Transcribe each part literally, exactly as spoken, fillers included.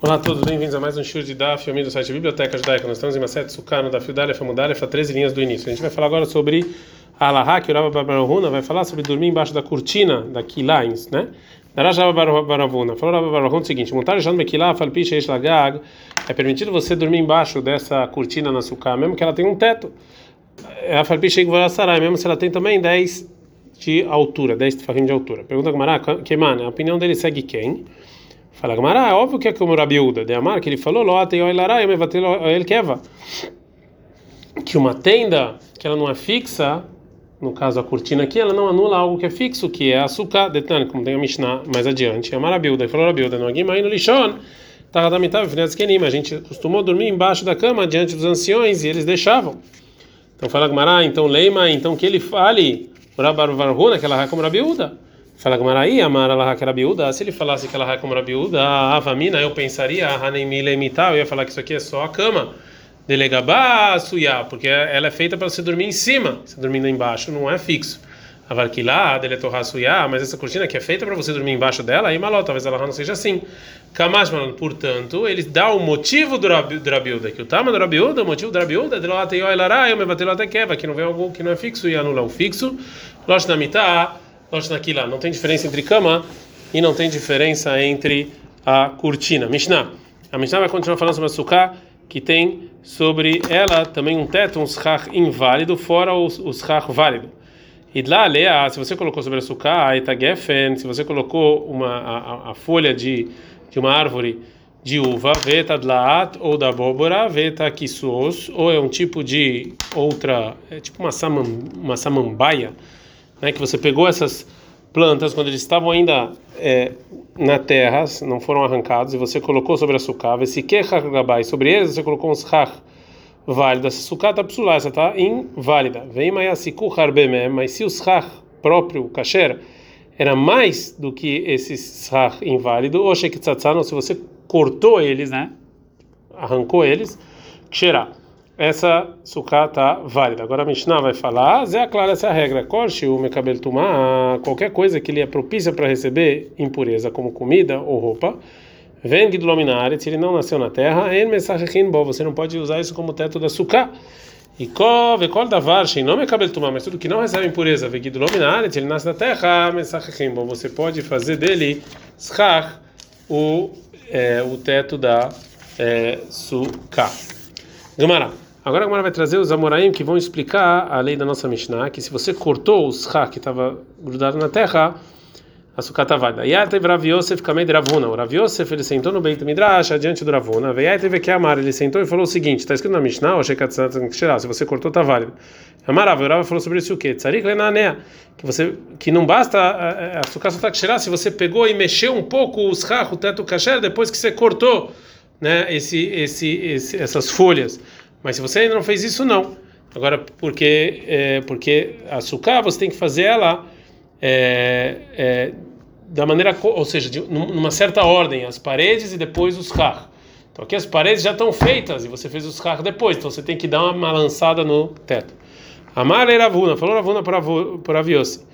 Olá a todos, bem-vindos a mais um Shiur de Daf, amigo do site Biblioteca Judaica. Nós estamos em Masechet Sucá, no Daf Udalia Famudalia, treze linhas do início. A gente vai falar agora sobre a Halachá, que o Rabbah bar Rav Huna vai falar sobre dormir embaixo da cortina, da Kilayim, né? Darash Rabbah bar Rav Huna. Falou Rabbah bar Rav Huna o seguinte: montar já no Mekilá, falpiche, eslagag, é permitido você dormir embaixo dessa cortina na Sucá, mesmo que ela tenha um teto. A falpiche guaraçará, mesmo se ela tem também dez de altura, dez tefachim de altura. Pergunta Guemará, Kemana, a opinião dele segue quem? Fala, Guemará, é óbvio que é como o Rabi Uda, de Amar, que ele falou, que uma tenda, que ela não é fixa, no caso a cortina aqui, ela não anula algo que é fixo, que é a sucá, detalhe, como tem a Mishnah mais adiante. Amar Rabi Uda, ele falou, Rabi Uda, não aguimai no lixon, a gente costumou dormir embaixo da cama, diante dos anciões, e eles deixavam. Então fala, Guemará, então leima, então que ele fale, Rabbah bar Rav Huna, que ela é como Rabi Uda. Fala Guemará, amar ela que era biúda. Se ele falasse que ela é como era biúda, a avamina, eu pensaria, a hanemile imitar, eu ia falar que isso aqui é só a cama. Delegabá, suya, porque ela é feita para você dormir em cima. Você dormindo embaixo não é fixo. Avarquilá, deletorra, suya, mas essa cortina que é feita para você dormir embaixo dela, aí maló, talvez ela não seja assim. Kamashman, portanto, ele dá o motivo do rabiúda, que o tama do rabiúda, o motivo do rabiúda, de lá até eu elará, eu me bateu até queva, que não vem algo que não é fixo e anula o fixo. Losh na mitá. Não tem diferença entre cama e não tem diferença entre a cortina. Mishnah. A Mishnah vai continuar falando sobre a sucá, que tem sobre ela também um teto, um schach inválido, fora o schach válido. E lá, leia, se você colocou sobre a sucá, a etagefen, se você colocou uma, a, a folha de, de uma árvore de uva, veta dlaat, ou da abóbora, veta kissos, ou é um tipo de outra, é tipo uma, saman, uma samambaia, né, que você pegou essas plantas quando eles estavam ainda é, na terra, não foram arrancados, e você colocou sobre a sucá, esse kechach gabai, sobre eles você colocou um schach válido, essa sucá está psulá, essa está inválida. Vem maiasiku harbemé, mas se o schach próprio, o kasher, era mais do que esse schach inválido, ou shekitzatzano, se você cortou eles, né, arrancou eles, xerá. Essa sucá está válida. Agora a Mishnah vai falar, Zé aclara essa regra, corte o mecabel tumá, qualquer coisa que ele é propícia para receber impureza, como comida ou roupa, vem do luminário, se ele não nasceu na terra, en mesachin bo, você não pode usar isso como teto da sucá. E cove, col da vargem, não mecabel tumá, mas tudo que não recebe impureza, vem do luminário, se ele nasce na terra, mesachin bo, você pode fazer dele schach, o, é, o teto da é, sucá. Guemará. Agora a Guemará vai trazer os Amoraim que vão explicar a lei da nossa Mishnah, que se você cortou o schá que estava grudado na terra, a sucá está válida. E aí teve Rav Yosef, que é Dravuna. O Rav Yosef, ele sentou no Beit Midrash, adiante do Dravuna. E aí teve que Amar, ele sentou e falou o seguinte, está escrito na Mishnah, se você cortou, está válido. Amar, o Rav falou sobre isso o quê? Que, você, que não basta, a sucá só está se você pegou e mexeu um pouco o schá, o teto kasher, depois que você cortou, né, esse, esse, esse, essas folhas. Mas se você ainda não fez isso, não. Agora, porque, é, porque a sucá, você tem que fazer ela é, é, da maneira, ou seja, de, numa certa ordem, as paredes e depois os carros. Então aqui as paredes já estão feitas e você fez os carros depois, então você tem que dar uma balançada no teto. Amar e Rav Huna, falou Rav Huna para Rav Yosef,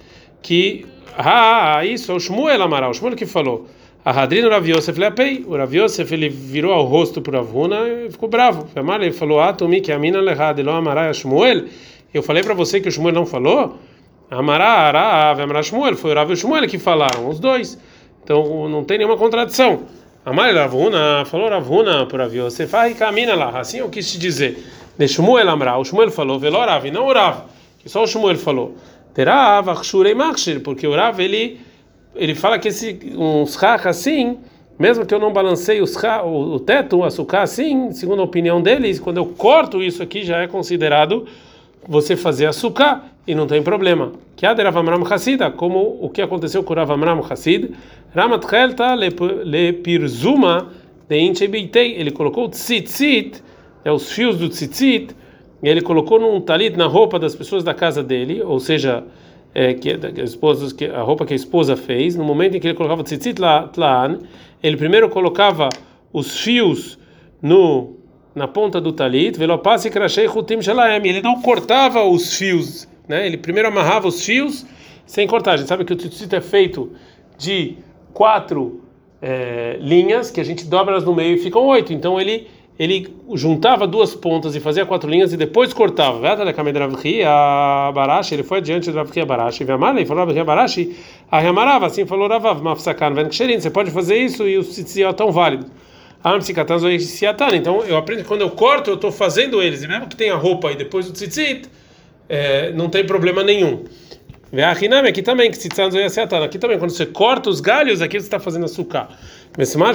que, ah, isso é o Shmuel Amaral, o Shmuel que falou. A Hadrino Rav Yosef leapei, o Rav Yosef ele virou ao rosto para Rav Huna e ficou bravo. Ele falou: "Ah, tu me que a mina lehad lo amará Shmuel? Eu falei para você que o Shmuel não falou? Amará, Rav, amará Shmuel, foi o Rav e o Shmuel que falaram, os dois. Então não tem nenhuma contradição." Amar Rav Huna, falou Rav Huna para Rav Yosef: "Vai caminha lá, assim eu quis te dizer. De Shmuel amrá, o Shmuel falou, velo Rav, não Rav, que só o Shmuel falou. Terá avachurei machir, porque o Rav ele Ele fala que esse, um schach assim, mesmo que eu não balancei o, schach, o, o teto, o açúcar assim, segundo a opinião deles, quando eu corto isso aqui já é considerado você fazer açúcar e não tem problema. Que a de Rav Amram Chasida, como o que aconteceu com o Rav Amram Chasida, Ramat Chelta le Pirzuma de Inchebeitei, ele colocou o tzitzit, é, os fios do tzitzit, e ele colocou num talit na roupa das pessoas da casa dele, ou seja, É, que a, esposa, que a roupa que a esposa fez, no momento em que ele colocava o tzitzit tlaan, ele primeiro colocava os fios no, na ponta do talit, ele não cortava os fios, né? Ele primeiro amarrava os fios sem cortar. A gente sabe que o tzitzit é feito de quatro é, linhas que a gente dobra elas no meio e ficam oito. Então ele ele juntava duas pontas e fazia quatro linhas e depois cortava. Ele foi adiante do Rav Huna Barashi e falou Rav Huna Barashi arremarava, assim falou Rav Mafsakan Ven Ksherin, você pode fazer isso e o tzitzit é tão válido. Então eu aprendo que quando eu corto eu estou fazendo eles, e mesmo que tenha roupa e depois o tzitzit, é, não tem problema nenhum. Aqui também, aqui também, quando você corta os galhos, aqui você está fazendo açúcar. O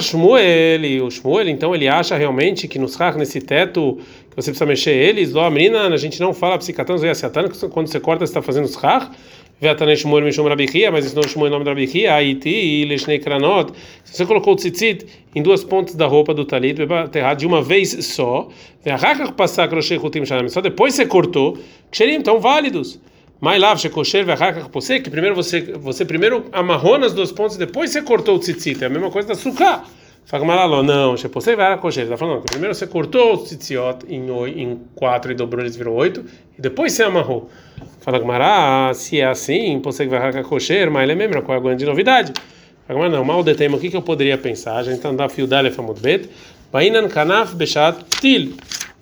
Shmuel, então, ele acha realmente que nos rach, nesse teto, que você precisa mexer eles. Ó, menina, a gente não fala psicatanzo e aciatana, que quando você corta, você está fazendo os rach. Mas ensinou o Shmuel o nome da Rabichia, Aiti, Leshnei Kranot. Se você colocou o tzitzit em duas pontas da roupa do talit, de uma vez só, só depois você cortou, que estão válidos. Que primeiro você, você primeiro amarrou nas duas pontas e depois você cortou o tzitzit. É a mesma coisa da suká. Não, você está falando que primeiro você cortou o tzitzit em quatro e dobrou, eles viram oito, e depois você amarrou. Fala Guemará, se é assim, você vai arrancar cocheiro, mas ele é mesmo, qual é a grande novidade? Fala Guemará, não, mal detém, o que eu poderia pensar? A gente está no Daf Udalia Famudalia Bet. Bainan kanaf bechat til.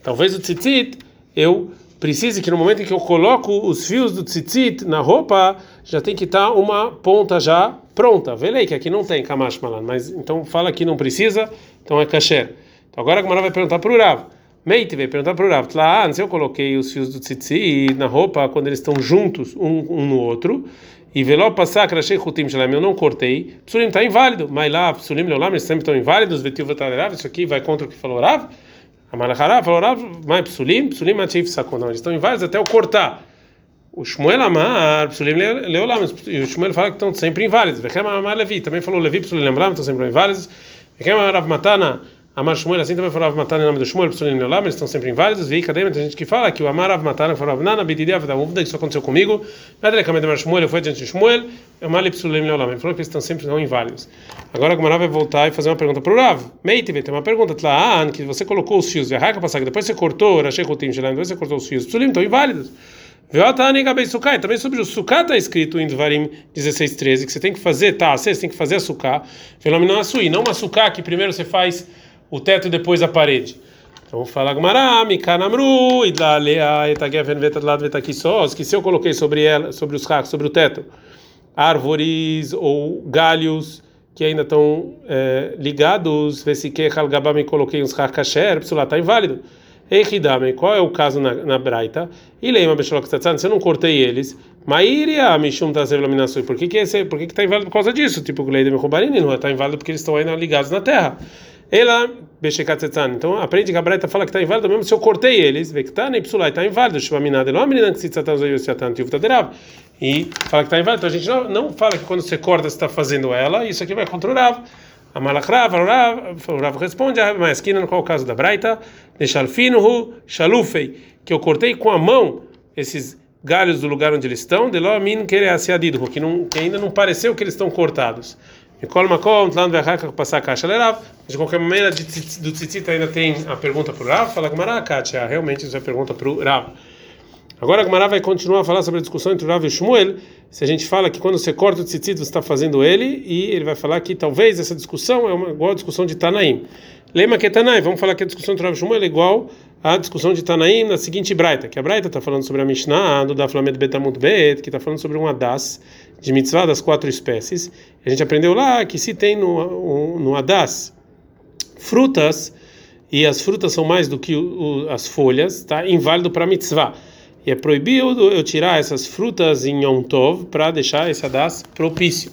Talvez o tzitzit eu precise que no momento em que eu coloco os fios do tzitzit na roupa, já tem que estar uma ponta já pronta. Vê aí que aqui não tem kamash malan, mas então fala que não precisa, então é kasher. Então agora a Guemará vai perguntar para o Rav. Meite vai perguntar para o Rav. Lá, se eu coloquei os fios do tzitzit na roupa, quando eles estão juntos um, um no outro, e veló passar, crachei, rutim, shalem, eu não cortei, psulim está inválido. Mas lá, psulim, leolam, eles sempre estão inválidos, vetil, vetalerav, isso aqui vai contra o que falou o Rav. A Malachará falou, mas psulim, psulim, matif, sacou. Não, eles estão inválidos até eu cortar. O Shmuel Amar, psulim, leolam, e o Shmuel fala que estão sempre inválidos. Vechem Amar Levi, também falou Levi, psulim, leolam, estão sempre inválidos. Vechem Amar Rav Matana, Amar Shmuel, assim também falava Matana em nome do Shmuel, psulim, leolam, eles estão sempre inválidos. Vei, cadê? Tem gente que fala que o Amar Rav Matana falou Rav Nana, Bididea, Vedamuvda, isso aconteceu comigo. Medrecamente Amar Shmuel, eu fui adiante de Shmuel, Amar Levi, psulim, leolam, ele falou que eles estão sempre não inválidos. Agora a Guemará vai voltar e fazer uma pergunta para o Rav. Meite, tem uma pergunta. Tlaan, que você colocou os fios, verraca passar, depois você cortou, rachei com o time, depois você cortou os fios, psulim, estão inválidos. Veotani gabei suká, e também sobre o suká está escrito em Dvarim dezesseis, treze, que você tem que fazer, tá, você tem que fazer a suká, fenômeno açuí, não uma suká que primeiro você faz o teto e depois a parede. Então fala Guemará, mikanamru, idlalea, etageven vetadlad vetakissos, que se eu coloquei sobre ela, sobre os racos, sobre o teto, árvores ou galhos que ainda estão é, ligados, vesique halgabam, coloquei uns hakasher, psulá está inválido. Eikidame, qual é o caso na, na Breita? E leima becholok tatzan, se eu não cortei eles, mairia mishum tazev laminaçui, por que que esse, por que que tá inválido por causa disso? Tipo o leide mechubarini, não está inválido porque eles estão ainda ligados na terra. Ela bechekat tatzan, então aprende que a Breita fala que está inválido mesmo se eu cortei eles, vektanem psulai, está inválido, shivaminad elom meninan ksitzatan zoyosiatan tivutaderav. E fala que está inválido. Então a gente não, não fala que quando você corta você está fazendo ela, isso aqui vai contra o Rav. A Malachra, o Rav responde, mas aqui não é o caso da Breita, Nechalfinhu, Shalufei, que eu cortei com a mão esses galhos do lugar onde eles estão, de lá min quereaciadido, que ainda não pareceu que eles estão cortados. E colmacom, tlando verraca passar caixa lerav, de qualquer maneira do tzitzit ainda tem a pergunta para o Rav, fala Guemará, Kátia, realmente isso é a pergunta para o Rav. Agora a Guemará vai continuar a falar sobre a discussão entre o Rav e o Shmuel, se a gente fala que quando você corta o tzitzit você está fazendo ele, e ele vai falar que talvez essa discussão é uma, igual à discussão de Tanaim. Lema que é Tanaim, vamos falar que a discussão entre o Rav e o Shmuel é igual à discussão de Tanaim na seguinte Breita, que a Breita está falando sobre a Mishnah do Daf Lamed Betamud Bet, que está falando sobre um Hadass de mitzvah das quatro espécies. A gente aprendeu lá que se tem no, no Hadass frutas, e as frutas são mais do que o, o, as folhas, está inválido para mitzvah. E é proibido eu tirar essas frutas em Yom Tov para deixar esse Hadass propício.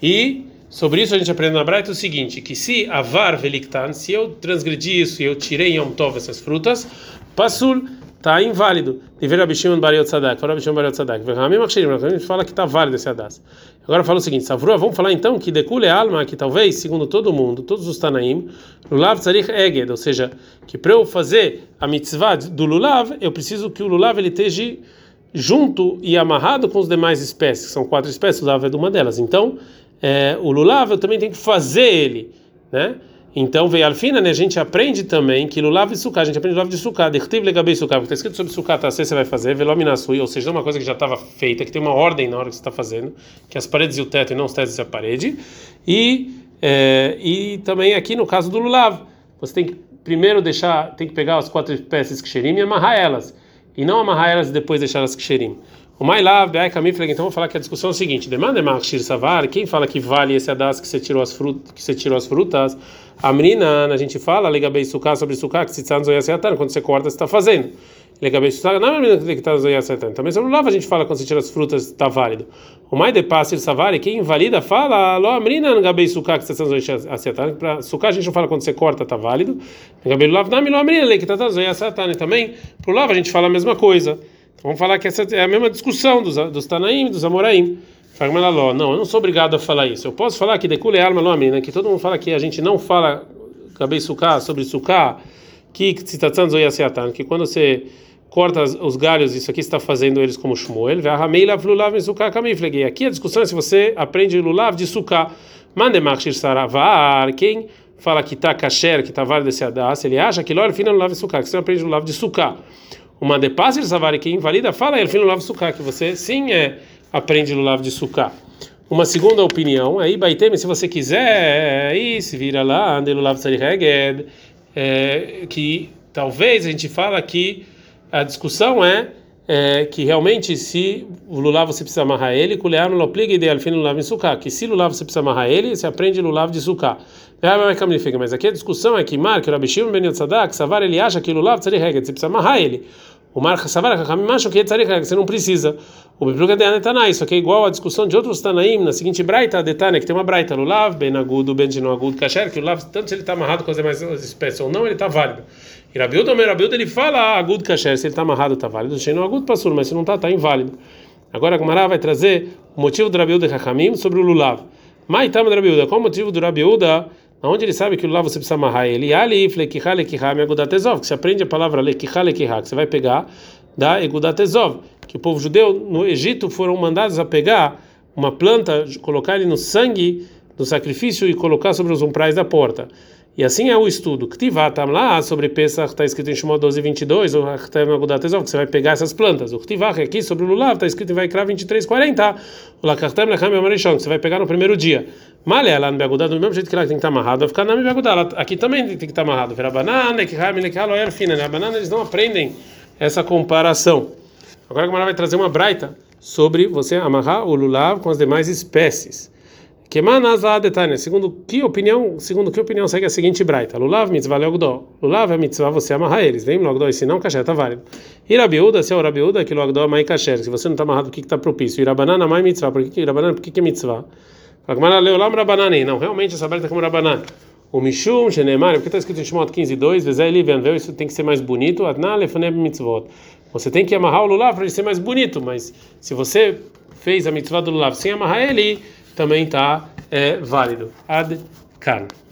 E sobre isso a gente aprende na Breita o seguinte, que se avar veliktan, se eu transgredi isso e eu tirei em Yom Tov essas frutas, pasul, está inválido. E Rabi Shimon Ben Yehotzadak, Rabi Shimon Ben Yehotzadak, a gente fala que está válido esse Hadass. Agora fala o seguinte, Savrua, vamos falar então que decule alma, que talvez, segundo todo mundo, todos os Tanaim, Lulav tzarich eged, ou seja, que para eu fazer a mitzvah do Lulav, eu preciso que o Lulav ele esteja junto e amarrado com os demais espécies, que são quatro espécies, o Lulav é de uma delas. Então, é, o Lulav eu também tenho que fazer ele, né? Então, veio alfina, né? A gente aprende também que Lulav e Sucá, a gente aprende Lulav de Sucá, dertiv legabei Sucá, porque está escrito sobre Sucá, tá? Você vai fazer, velominasui, ou seja, é uma coisa que já estava feita, que tem uma ordem na hora que você está fazendo, que as paredes e o teto e não os tetos e a parede, e É, e também aqui no caso do lulav, você tem que primeiro deixar, tem que pegar as quatro espécies ksherim e amarrar elas, e não amarrar elas e depois deixar as ksherim. O Mailav, Beaikamifleg, então vou falar que a discussão é a seguinte: demanda Marxir Savar, quem fala que vale esse Hadass que você tirou as frutas, que você tirou as frutas? A menina, a gente fala, Legabei Sucá sobre Sucá, que se quando você corta, você está fazendo. Legabei Sucá, não é a menina que está zoiacetan. Também sobre o Lulav a gente fala quando você tira as frutas, está válido. O Mai de Passir Savar, quem invalida, fala, Ló, a menina, Legabei Sucá, que você está para Sucá a gente não fala quando você corta, está válido. Legabei Lulav, não, Ló, a menina, que está zoiacetan. Também, para o Lulav a gente fala a mesma coisa. Vamos falar que essa é a mesma discussão dos, dos Tanaim, dos Amoraim. Não, eu não sou obrigado a falar isso. Eu posso falar que decule arma não a menina, que todo mundo fala que a gente não fala Gabei Sucá sobre Sucá, que que quando você corta os galhos, isso aqui está fazendo eles como Shmuel. Aqui a discussão é se você aprende Lulav de Sucá. Mandemachir Saravar, quem fala que está kasher, que está válido desse Hadass, ele acha que Lor fina Lulav de Sucá, que você aprende Lulav de Sucá. Uma de Passir Savari que invalida, fala ele fim Lulav Sucá, que você sim é, aprende Lulav de Sucá. Uma segunda opinião, aí Baitem, se você quiser, aí se vira lá, ande Lulav Sariheged, que talvez a gente fala que a discussão é, é que realmente se o Lulav você precisa amarrar ele, Kulear não obliga ideal fim Lulav de Sucá, que se Lulav você precisa amarrar ele, você aprende Lulav de Sucá. Mas aqui a discussão é que Mar, que o Rabi Shimon Ben Yehotzadak, Savar, ele acha que Lulav tzari reged, você precisa amarrar ele. O Mar, Savar, Hakamim, acha que tzari reged, você não precisa. O Biblioteca Judaica, isso aqui é igual à discussão de outros Tanaim, na seguinte Breita, de Tana, que tem uma Breita, Lulav, Ben Agudo, Ben Dino Agudo, Kasher, que o Lulav, tanto se ele está amarrado com as demais espécies ou não, ele está válido. E Rabi Udamer, ele fala Agudo, Kasher, se ele está amarrado, está válido. Dino Agudo, passou, mas se não está, está inválido. Agora a Guemará vai trazer o motivo do Rabi Uda Hakamim sobre o Lulav. Maitama do Rabi Uda, qual o motivo do Rabi Uda? Onde ele sabe que o Lulav você precisa amarrar ele? Ali, Flekiha, Lekiha, Megudatezov. Que você aprende a palavra Lekiha, Lekiha, que você vai pegar da Egudatezov. Que o povo judeu no Egito foram mandados a pegar uma planta, colocar ele no sangue do sacrifício e colocar sobre os umbrais da porta. E assim é o estudo. Ktivá, tam lá, sobre Pesach, está escrito em Shumo doze, vinte e dois, ou Achtem Megudatezov, que você vai pegar essas plantas. O Ktivá, aqui sobre o Lulav, está escrito em Vaikra vinte e três, quarenta. O Lachtem Lecham Yamarishon, que você vai pegar no primeiro dia. Malé, lá no Begudá, do mesmo jeito que lá tem que estar amarrado, vai ficar na Begudá. Aqui também tem que estar amarrado. Verá banana, que raio, que raio, é fina. Na banana eles não aprendem essa comparação. Agora a Guemará vai trazer uma braita sobre você amarrar o lulav com as demais espécies. Que manazá detalhe. Segundo que opinião, segundo que opinião segue a seguinte braita: lulav mitzvah leogdó. Lulav é mitzvah você amarrar eles. Vem logdó e se não kasher tá válido. Irabiúda, se é irabiúda que logdó mai kasher. Se você não está amarrado, o que que tá propício? Irabanana mai mitzvah. Por que que irabanana? Por que que mitzvah? Não, realmente essa aberta como rabanana. O Mishum, Shenemar, porque está escrito em Shemot quinze, dois, isso tem que ser mais bonito. Você tem que amarrar o lulav para ele ser mais bonito, mas se você fez a mitzvah do lulav sem amarrar ele, também está é, válido. Ad Kan.